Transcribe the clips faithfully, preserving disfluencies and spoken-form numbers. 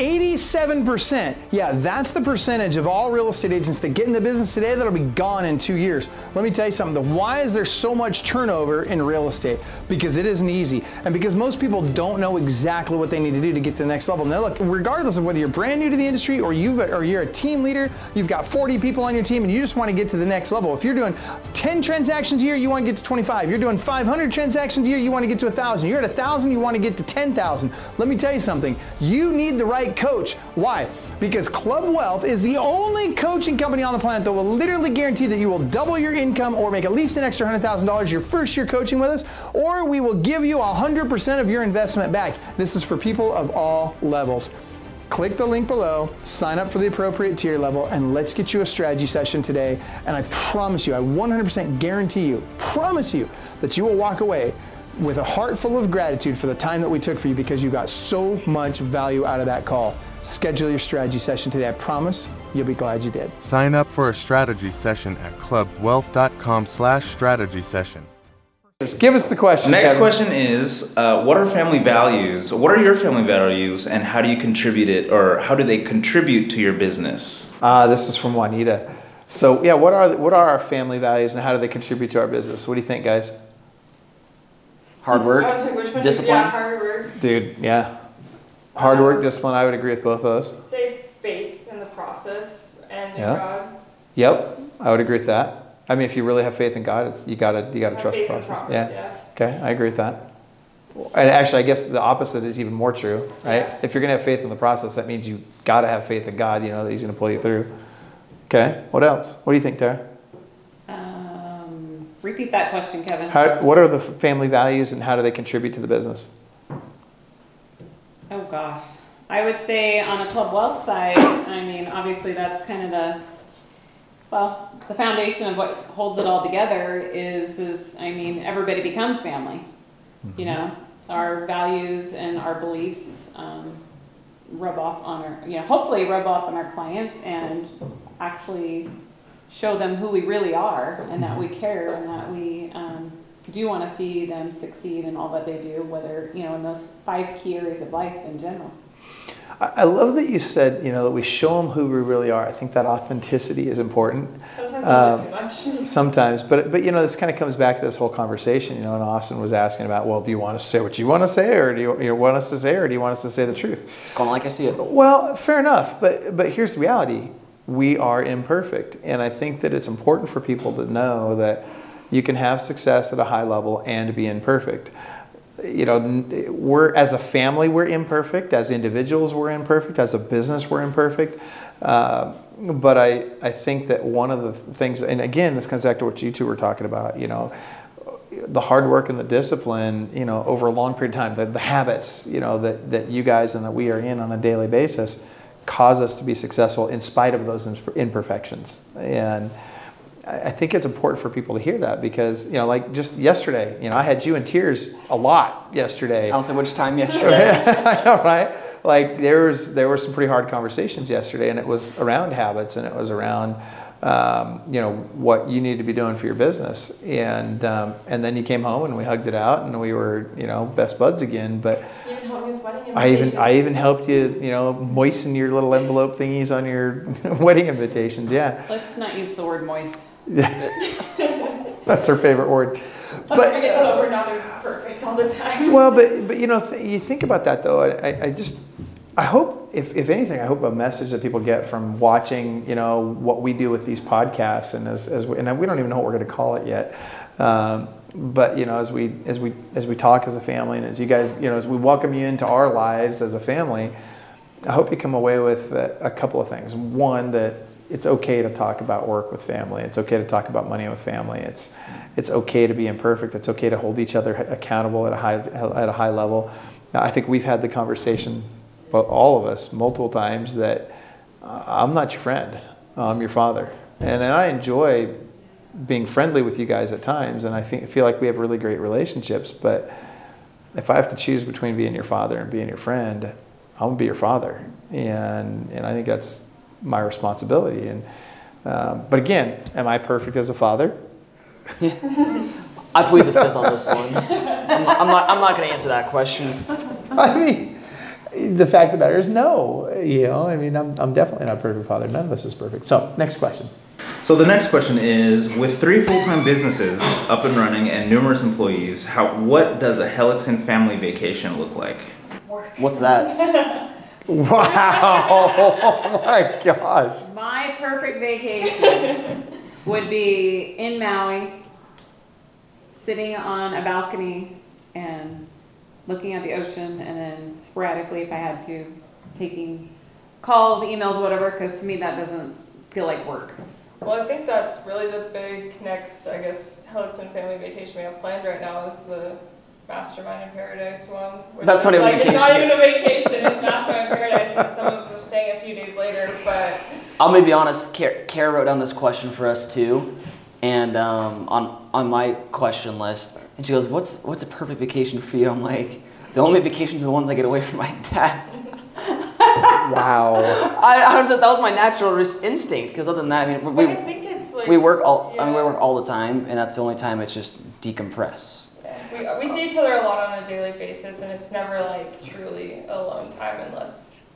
eighty-seven percent. Yeah, that's the percentage of all real estate agents that get in the business today that'll be gone in two years. Let me tell you something. Why is there so much turnover in real estate? Because it isn't easy, and because most people don't know exactly what they need to do to get to the next level. Now, look, regardless of whether you're brand new to the industry or you've or you're a team leader, you've got forty people on your team, and you just want to get to the next level. If you're doing ten transactions a year, you want to get to twenty-five. You're doing five hundred transactions a year, you want to get to one thousand. You're at one thousand, you want to get to ten thousand. Let me tell you something. You need the right coach. Why? Because Club Wealth is the only coaching company on the planet that will literally guarantee that you will double your income or make at least an extra one hundred thousand dollars your first year coaching with us, or we will give you one hundred percent of your investment back. This is for people of all levels. Click the link below, sign up for the appropriate tier level, and let's get you a strategy session today. And I promise you, I one hundred percent guarantee you, promise you, that you will walk away with a heart full of gratitude for the time that we took for you, because you got so much value out of that call. Schedule your strategy session today. I promise you'll be glad you did. Sign up for a strategy session at club wealth dot com slash strategy session. Give us the question. Next Kevin. question is, uh, what are family values? What are your family values, and how do you contribute it, or how do they contribute to your business? Uh, this was from Juanita. So yeah, what are what are our family values, and how do they contribute to our business? What do you think, guys? Hard work, I was like, which one? Discipline. Yeah, hard work. Dude, yeah. Hard um, work, discipline. I would agree with both of those. Say faith in the process and in yep. God. Yep, I would agree with that. I mean, if you really have faith in God, it's you gotta you gotta have trust the process. process yeah. yeah. Okay, I agree with that. And actually, I guess the opposite is even more true, right? Yeah. If you're gonna have faith in the process, that means you gotta have faith in God. You know that He's gonna pull you through. Okay. What else? What do you think, Tara? Repeat that question, Kevin. How, what are the family values, and how do they contribute to the business? Oh, gosh. I would say on the Club Wealth side, I mean, obviously that's kind of the, well, the foundation of what holds it all together is, is I mean, everybody becomes family. Mm-hmm. You know, our values and our beliefs um, rub off on our, you know, hopefully rub off on our clients and actually show them who we really are, and that we care, and that we um, do want to see them succeed in all that they do, whether, you know, in those five key areas of life in general. I love that you said, you know, that we show them who we really are. I think that authenticity is important. Sometimes um, we do too much. Sometimes, but, but you know, this kind of comes back to this whole conversation, you know, and Austin was asking about, well, do you want us to say what you want to say, or do you, you want us to say, or do you want us to say the truth? Kind of like I see it. Well, fair enough, but but here's the reality. We are imperfect, and I think that it's important for people to know that you can have success at a high level and be imperfect. You know, we're, as a family, we're imperfect. As individuals, we're imperfect. As a business, we're imperfect. Uh, but I, I think that one of the things, and again, this comes back to what you two were talking about, you know, the hard work and the discipline, you know, over a long period of time, the, the habits, you know, that, that you guys and that we are in on a daily basis, cause us to be successful in spite of those imperfections. And I think it's important for people to hear that, because, you know, like just yesterday, you know, I had you in tears a lot yesterday. I don't say which time yesterday. I know, right? Like there was, there were some pretty hard conversations yesterday, and it was around habits, and it was around, um, you know, what you need to be doing for your business. And, um, and then you came home and we hugged it out, and we were, you know, best buds again, but I even I even helped you, you know, moisten your little envelope thingies on your wedding invitations, yeah. Let's not use the word moist. That's her favorite word. Let's forget that we're not perfect all the time. Well, but but you know, th- you think about that though. I, I just I hope, if if anything, I hope a message that people get from watching, you know, what we do with these podcasts, and as as we, and we don't even know what we're going to call it yet. Um, But you know, as we as we as we talk as a family, and as you guys, you know, as we welcome you into our lives as a family, I hope you come away with a, a couple of things. One, that it's okay to talk about work with family. It's okay to talk about money with family. It's it's okay to be imperfect. It's okay to hold each other accountable at a high at a high level. Now, I think we've had the conversation, all of us, multiple times, that uh, I'm not your friend. I'm your father, and, and I enjoy being friendly with you guys at times, and I think, feel like we have really great relationships, but if I have to choose between being your father and being your friend, I'm going to be your father, and and I think that's my responsibility. And um, but again, am I perfect as a father? I plead the fifth on this one. I'm not, I'm not, I'm not going to answer that question. I mean, the fact of the matter is no. You know, I mean, I'm, I'm definitely not a perfect father. None of us is perfect. So next question. So the next question is, with three full-time businesses up and running and numerous employees, how what does a Hellickson family vacation look like? Work. What's that? Wow. Oh my gosh. My perfect vacation would be in Maui, sitting on a balcony and looking at the ocean, and then sporadically, if I had to, taking calls, emails, whatever, because to me that doesn't feel like work. Well, I think that's really the big next, I guess, Hellickson family vacation we have planned right now is the Mastermind in Paradise one. Which that's not even like, a vacation. It's not even a vacation. It's Mastermind in Paradise, and some of us are staying a few days later. But I'll maybe be honest. Kara wrote down this question for us too, and um, on on my question list, and she goes, "What's what's a perfect vacation for you?" I'm like, "The only vacations are the ones I get away from my dad." Wow. I, I was, that was my natural instinct, because other than that, I mean, we I think it's like, we work all. Yeah. I mean, we work all the time, and that's the only time it's just decompress. Yeah. We we see each other a lot on a daily basis, and it's never like truly alone time unless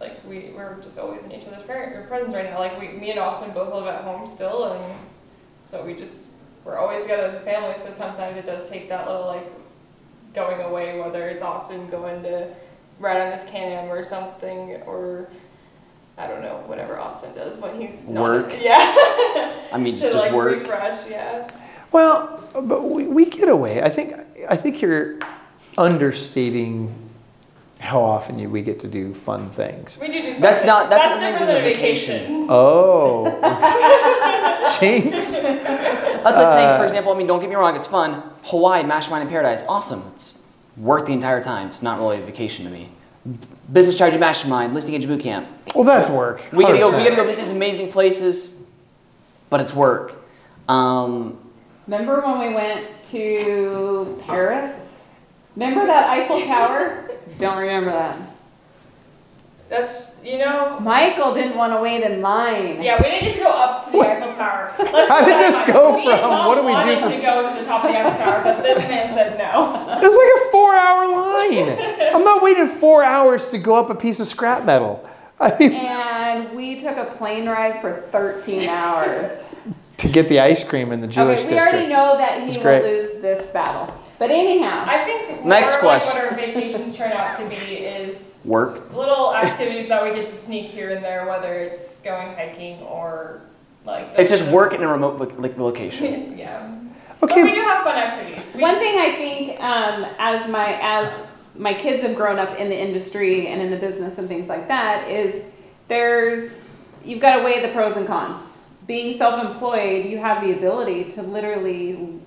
like we we're just always in each other's presence right now. Like we, me and Austin both live at home still, and so we just we're always together as a family. So sometimes it does take that little like going away, whether it's Austin going to ride on his Can-Am or something, or I don't know, whatever Austin does when he's not. Work. Yeah. I mean, to just like work. Refresh, yeah. Well, but we, we get away. I think I think you're understating how often you, we get to do fun things. We do do fun that's things. Not, that's, that's not the same as a vacation. vacation. Oh. Jinx. That's like uh, saying, for example, I mean, don't get me wrong, it's fun. Hawaii, Mastermind in Paradise, awesome. It's work the entire time. It's not really a vacation to me. Business strategy mastermind, listing agent boot camp. Well, that's work. one hundred percent. We gotta go. We gotta go visit these amazing places, but it's work. Um, Remember when we went to Paris? Remember that Eiffel Tower? Don't remember that. That's, you know... Michael didn't want to wait in line. Yeah, we didn't get to go up to the what? Eiffel Tower. Let's How did this go from, what do we do? From... to go to the top of the Eiffel Tower, but this man said no. It's like a four-hour line. I'm not waiting four hours to go up a piece of scrap metal. I mean... And we took a plane ride for thirteen hours. To get the ice cream in the Jewish district. Okay, we district. already know that he will great. lose this battle. But anyhow. I think Next more question. Like what our vacations turn out to be is work. Little activities that we get to sneak here and there, whether it's going hiking or like... It's just work in a remote lo- location. Yeah. Okay. But we do have fun activities. We One thing I think um, as my as my kids have grown up in the industry and in the business and things like that is there's... You've got to weigh the pros and cons. Being self-employed, you have the ability to literally,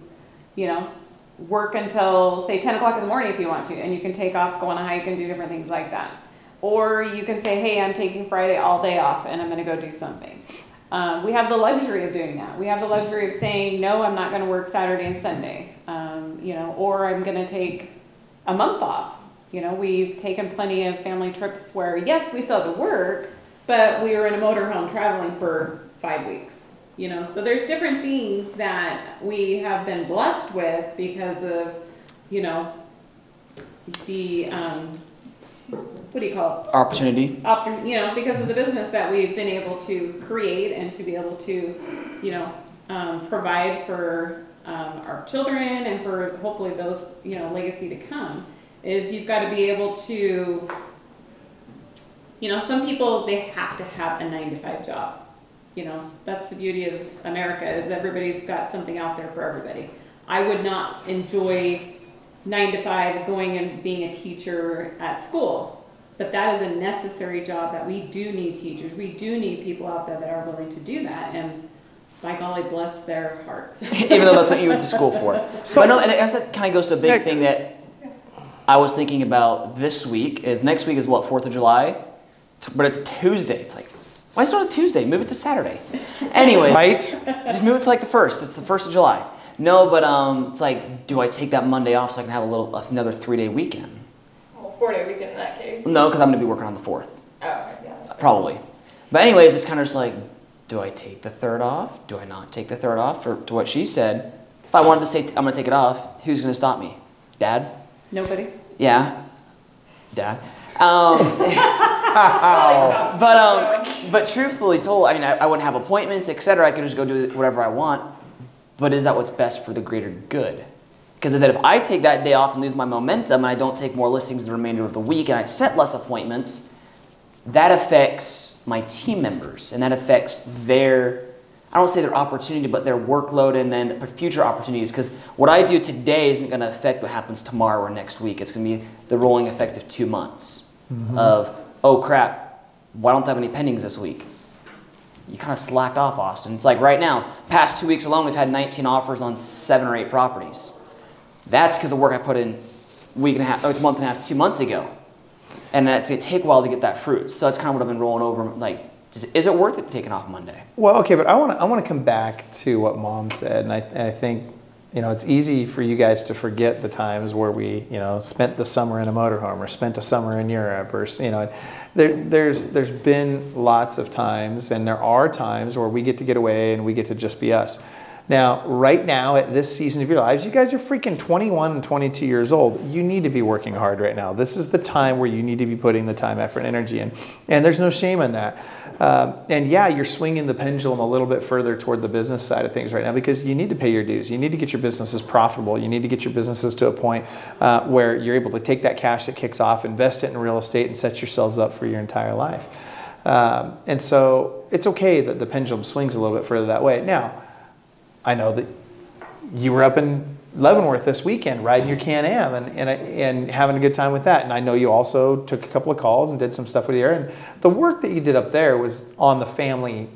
you know, work until, say, ten o'clock in the morning if you want to, and you can take off, go on a hike, and do different things like that. Or you can say, hey, I'm taking Friday all day off, and I'm going to go do something. Um, we have the luxury of doing that. We have the luxury of saying, no, I'm not going to work Saturday and Sunday, um, you know, or I'm going to take a month off. You know, we've taken plenty of family trips where, yes, we still have to work, but we were in a motorhome traveling for five weeks, you know, so there's different things that we have been blessed with because of, you know, the, um, what do you call it? Opportunity. Opp- you know, because of the business that we've been able to create and to be able to, you know, um, provide for um, our children and for hopefully those, you know, legacy to come is you've got to be able to, you know, some people, they have to have a nine to five job. You know, that's the beauty of America is everybody's got something out there for everybody. I would not enjoy nine to five going and being a teacher at school, but that is a necessary job that we do need teachers. We do need people out there that are willing to do that, and by golly, bless their hearts. Even though that's what you went to school for. So, but no, and I guess that kind of goes to a big thing that I was thinking about this week is next week is what, fourth of July? But it's Tuesday. It's like, why is it on a Tuesday? Move it to Saturday. Anyways, right? Just move it to like the first. It's the first of July. No, but um, it's like, do I take that Monday off so I can have a little another three day weekend? Well, four day weekend in that case. No, because I'm gonna be working on the fourth. Oh, yeah. That's probably. Right. But anyways, it's kind of just like, do I take the third off? Do I not take the third off? Or to what she said, if I wanted to say I'm gonna take it off, who's gonna stop me? Dad? Nobody. Yeah, Dad. Um, but um, but truthfully told, I mean, I, I wouldn't have appointments, et cetera. I could just go do whatever I want. But is that what's best for the greater good? Because if I take that day off and lose my momentum, and I don't take more listings the remainder of the week, and I set less appointments, that affects my team members, and that affects their, I don't say their opportunity, but their workload and then future opportunities. Because what I do today isn't going to affect what happens tomorrow or next week. It's going to be the rolling effect of two months mm-hmm. of, oh, crap, why don't I have any pendings this week? You kind of slacked off, Austin. It's like right now, past two weeks alone, we've had nineteen offers on seven or eight properties. That's because of work I put in week and a half, oh, it's a month and a half, two months ago. And it's going to take a while to get that fruit. So that's kind of what I've been rolling over. Like, is it worth it taking off Monday? Well, okay, but I want to I want to come back to what Mom said. And I, and I think, you know, it's easy for you guys to forget the times where we, you know, spent the summer in a motorhome or spent a summer in Europe or, you know, there, there's there's been lots of times, and there are times where we get to get away and we get to just be us. Now, right now, at this season of your lives, you guys are freaking twenty-one and twenty-two years old. You need to be working hard right now. This is the time where you need to be putting the time, effort, and energy in. And there's no shame in that. Um, and yeah, you're swinging the pendulum a little bit further toward the business side of things right now because you need to pay your dues. You need to get your businesses profitable. You need to get your businesses to a point uh, where you're able to take that cash that kicks off, invest it in real estate, and set yourselves up for your entire life. Um, and so it's okay that the pendulum swings a little bit further that way. Now, I know that you were up in Leavenworth this weekend riding your Can-Am and, and and having a good time with that. And I know you also took a couple of calls and did some stuff with the air. And the work that you did up there was on the family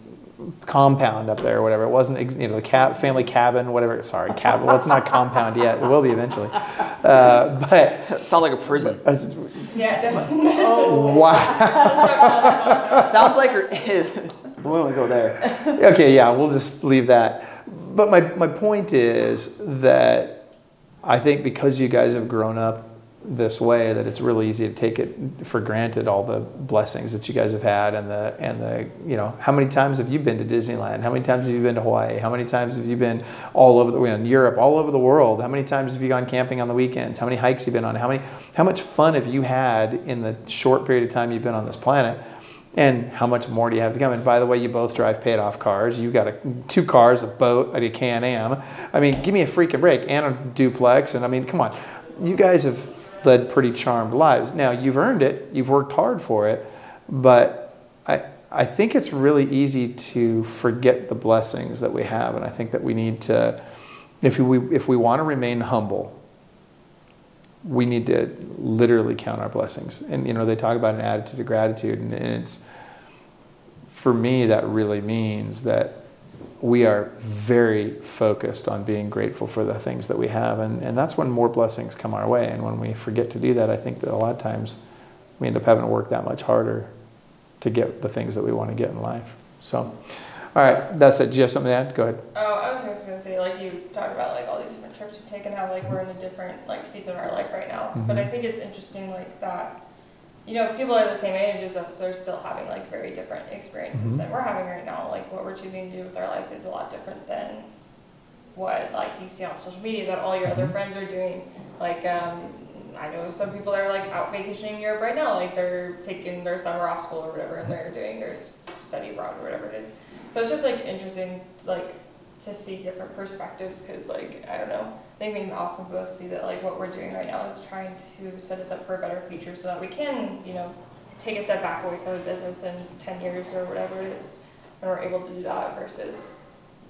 compound up there or whatever. It wasn't, you know, the cab, family cabin, whatever. Sorry, cabin. Well, it's not compound yet. It will be eventually. Uh, but sounds like a prison. Uh, yeah, it does. Oh, wow. Sounds like we won't go there. Okay, yeah, we'll just leave that. But my, my point is that I think because you guys have grown up this way, that it's really easy to take it for granted, all the blessings that you guys have had and the, and the, you know, how many times have you been to Disneyland? How many times have you been to Hawaii? How many times have you been all over the, you know, Europe, all over the world? How many times have you gone camping on the weekends? How many hikes have you been on? How many, how much fun have you had in the short period of time you've been on this planet? And how much more do you have to come? And by the way, you both drive paid-off cars. You've got a, two cars, a boat, a Can-Am. I mean, give me a freaking break. And a duplex. And I mean, come on. You guys have led pretty charmed lives. Now, you've earned it. You've worked hard for it. But I I think it's really easy to forget the blessings that we have. And I think that we need to, if we if we want to remain humble, we need to literally count our blessings. And, you know, they talk about an attitude of gratitude. And, and it's, for me, that really means that we are very focused on being grateful for the things that we have. And, and that's when more blessings come our way. And when we forget to do that, I think that a lot of times we end up having to work that much harder to get the things that we want to get in life. So, all right, that's it. Do you have something to add? Go ahead. Oh, I was just going to say, like, you talked about, like, all these different trips we've taken, how, like, we're in a different, like, season of our life right now. Mm-hmm. But I think it's interesting, like, that, you know, people are the same age as us, so they're still having, like, very different experiences mm-hmm. that we're having right now. Like, what we're choosing to do with our life is a lot different than what, like, you see on social media that all your other friends are doing. Like, um, I know some people are, like, out vacationing in Europe right now. Like, they're taking their summer off school or whatever, and they're doing their study abroad or whatever it is. So it's just, like, interesting, like, to see different perspectives because, like, I don't know. I think we can also both see that, like, what we're doing right now is trying to set us up for a better future so that we can, you know, take a step back away from the business in ten years or whatever it is, and we're able to do that versus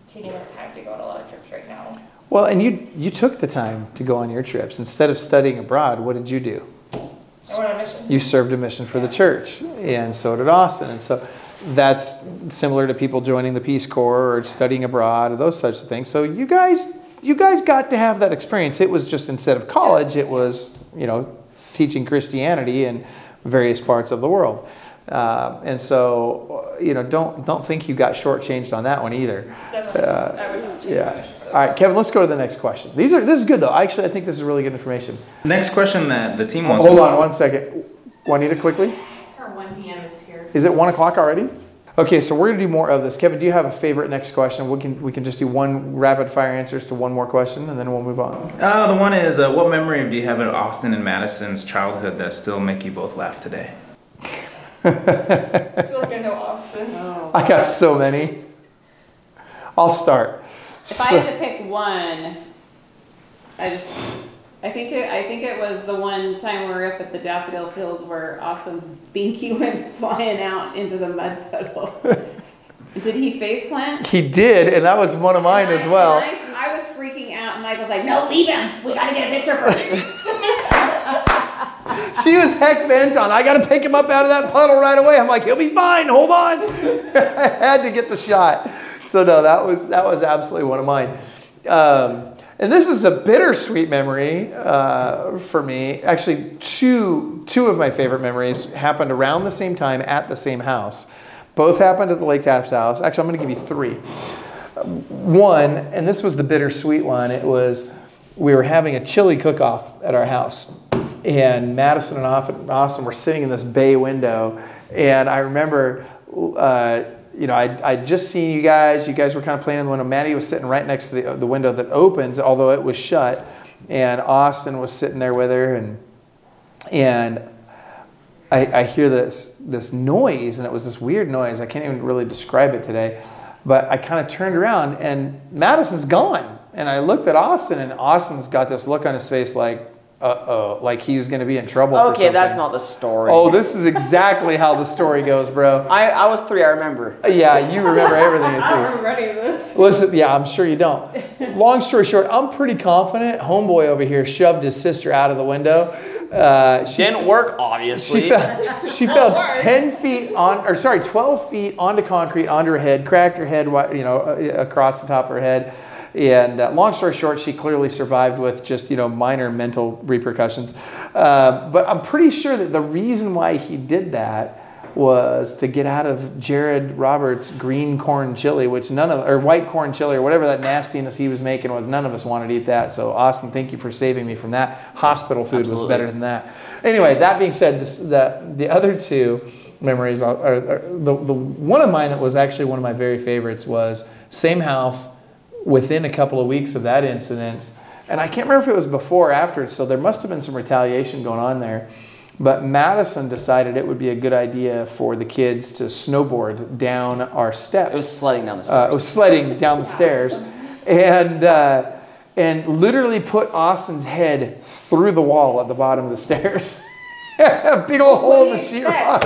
taking the time to go on a lot of trips right now. Well, and you you took the time to go on your trips. Instead of studying abroad, what did you do? I went on a mission. You served a mission for yeah. the church, and so did Austin, and so... That's similar to people joining the Peace Corps or studying abroad or those such things. So you guys, you guys got to have that experience. It was just instead of college, it was, you know, teaching Christianity in various parts of the world. Uh, and so, you know, don't don't think you got shortchanged on that one either. Uh, yeah. All right, Kevin, let's go to the next question. These are this is good though. Actually, I think this is really good information. Next question that the team wants. Hold on one second, Juanita, quickly. Is it one o'clock already? Okay, so we're going to do more of this. Kevin, do you have a favorite next question? We can we can just do one rapid fire answers to one more question, and then we'll move on. Uh, the one is, uh, what memory do you have of Austin and Madison's childhood that still make you both laugh today? I feel like I know Austin's. Oh. I got so many. I'll start. If so, I had to pick one, I just I think it I think it was the one time we were up at the Daffodil Fields where Austin's binky went flying out into the mud puddle. Did he face plant? He did, and that was one of mine I, as well. I, I was freaking out, and Michael's like, "No, leave him. We got to get a picture first." She was heck bent on, "I got to pick him up out of that puddle right away." I'm like, "He'll be fine. Hold on." I had to get the shot. So no, that was that was absolutely one of mine. Um, and this is a bittersweet memory uh, for me. Actually, two two of my favorite memories happened around the same time at the same house. Both happened at the Lake Tapps house. Actually, I'm going to give you three. One, and this was the bittersweet one. It was we were having a chili cook-off at our house, and Madison and Austin were sitting in this bay window, and I remember. Uh, You know, I'd, I'd just seen you guys. You guys were kind of playing in the window. Maddie was sitting right next to the, the window that opens, although it was shut. And Austin was sitting there with her. And and I, I hear this this noise, and it was this weird noise. I can't even really describe it today. But I kind of turned around, and Madison's gone. And I looked at Austin, and Austin's got this look on his face like, uh-oh, like he was going to be in trouble. Okay, for something. That's not the story. Oh, this is exactly how the story goes, bro. I, I was three, I remember. Yeah, you remember everything. I don't remember any of this. Listen, yeah, I'm sure you don't. Long story short, I'm pretty confident homeboy over here shoved his sister out of the window. Uh, she, Didn't work, obviously. She fell, she fell ten feet on, or sorry, twelve feet onto concrete, onto her head, cracked her head, you know, across the top of her head. And uh, long story short, she clearly survived with just, you know, minor mental repercussions. Uh, but I'm pretty sure that the reason why he did that was to get out of Jared Roberts' green corn chili, which none of, or white corn chili, or whatever that nastiness he was making was, none of us wanted to eat that. So, Austin, thank you for saving me from that. Hospital food Absolutely. was better than that. Anyway, that being said, this, the, the other two memories, are, are the, the one of mine that was actually one of my very favorites was same house, within a couple of weeks of that incident. And I can't remember if it was before or after, so there must have been some retaliation going on there. But Madison decided it would be a good idea for the kids to snowboard down our steps. It was sledding down the stairs. Uh, it was sledding down the stairs. And uh, and literally put Austin's head through the wall at the bottom of the stairs. A big old hole in the sheetrock.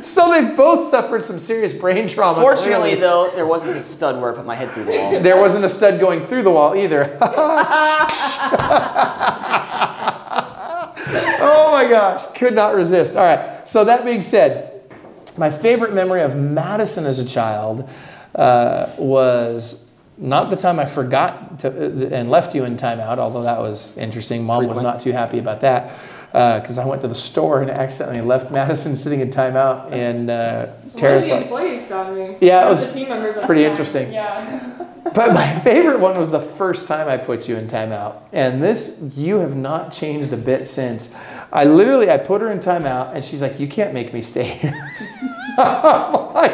So they've both suffered some serious brain trauma. Fortunately, clearly. Though, there wasn't a stud where I put my head through the wall. There wasn't a stud going through the wall either. Oh my gosh, could not resist. All right, so that being said, my favorite memory of Madison as a child uh, was... not the time I forgot to, and left you in timeout, although that was interesting. Mom Frequent. was not too happy about that because uh, I went to the store and accidentally left Madison sitting in timeout. And uh, Tara's like, employees got me. Yeah, it was pretty interesting. Yeah. But my favorite one was the first time I put you in timeout, and this you have not changed a bit since. I literally I put her in timeout, and she's like, "You can't make me stay here." I'm like,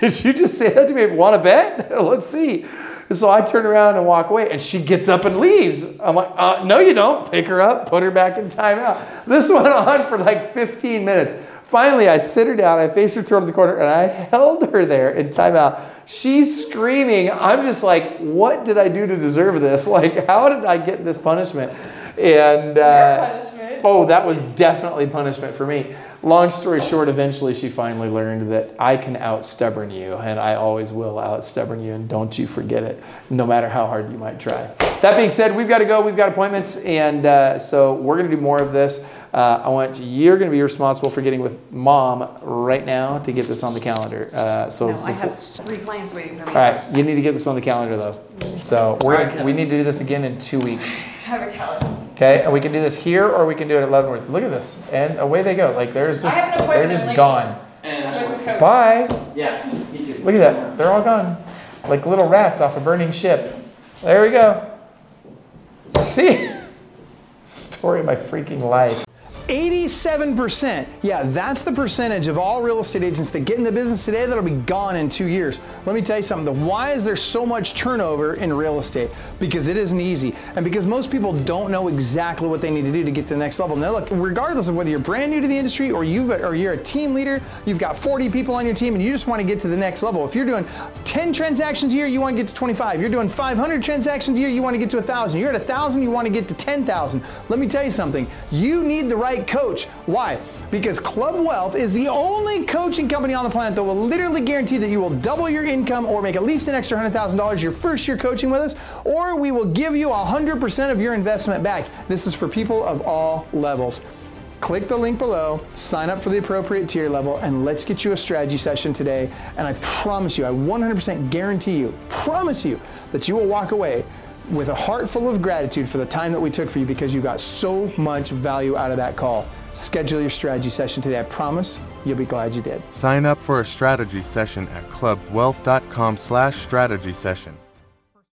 "Did you just say that to me? Want to bet? Let's see." So I turn around and walk away, and she gets up and leaves. I'm like, uh, no, you don't. Pick her up, put her back in timeout. This went on for like fifteen minutes. Finally, I sit her down. I face her toward the corner, and I held her there in timeout. She's screaming. I'm just like, what did I do to deserve this? Like, how did I get this punishment? And uh, punishment. Oh, that was definitely punishment for me. Long story short, eventually she finally learned that I can out-stubborn you, and I always will out-stubborn you, and don't you forget it, no matter how hard you might try. That being said, we've got to go. We've got appointments, and uh, so we're going to do more of this. Uh, I want you're going to be responsible for getting with Mom right now to get this on the calendar. Uh, so no, I have three plans waiting for me. All right, you need to get this on the calendar, though. So we're gonna, we need to do this again in two weeks. I have a calendar. Okay, and we can do this here, or we can do it at Leavenworth. Look at this, and away they go. Like there's just, they're just like, gone. And bye. Yeah, me too. Look at that, they're all gone, like little rats off a burning ship. There we go. See, story of my freaking life. eighty-seven percent. Yeah, that's the percentage of all real estate agents that get in the business today that'll be gone in two years. Let me tell you something. Why is there so much turnover in real estate? Because it isn't easy, and because most people don't know exactly what they need to do to get to the next level. Now, look, regardless of whether you're brand new to the industry or you've or you're a team leader, you've got forty people on your team, and you just want to get to the next level. If you're doing ten transactions a year, you want to get to twenty-five. You're doing five hundred transactions a year, you want to get to one thousand. You're at one thousand, you want to get to ten thousand. Let me tell you something. You need the right coach. Why? Because Club Wealth is the only coaching company on the planet that will literally guarantee that you will double your income or make at least an extra one hundred thousand dollars your first year coaching with us, or we will give you one hundred percent of your investment back. This is for people of all levels. Click the link below, sign up for the appropriate tier level, and let's get you a strategy session today. And I promise you, I one hundred percent guarantee you, promise you that you will walk away with a heart full of gratitude for the time that we took for you, because you got so much value out of that call. Schedule your strategy session today. I promise you'll be glad you did. Sign up for a strategy session at club wealth dot com slash strategy session.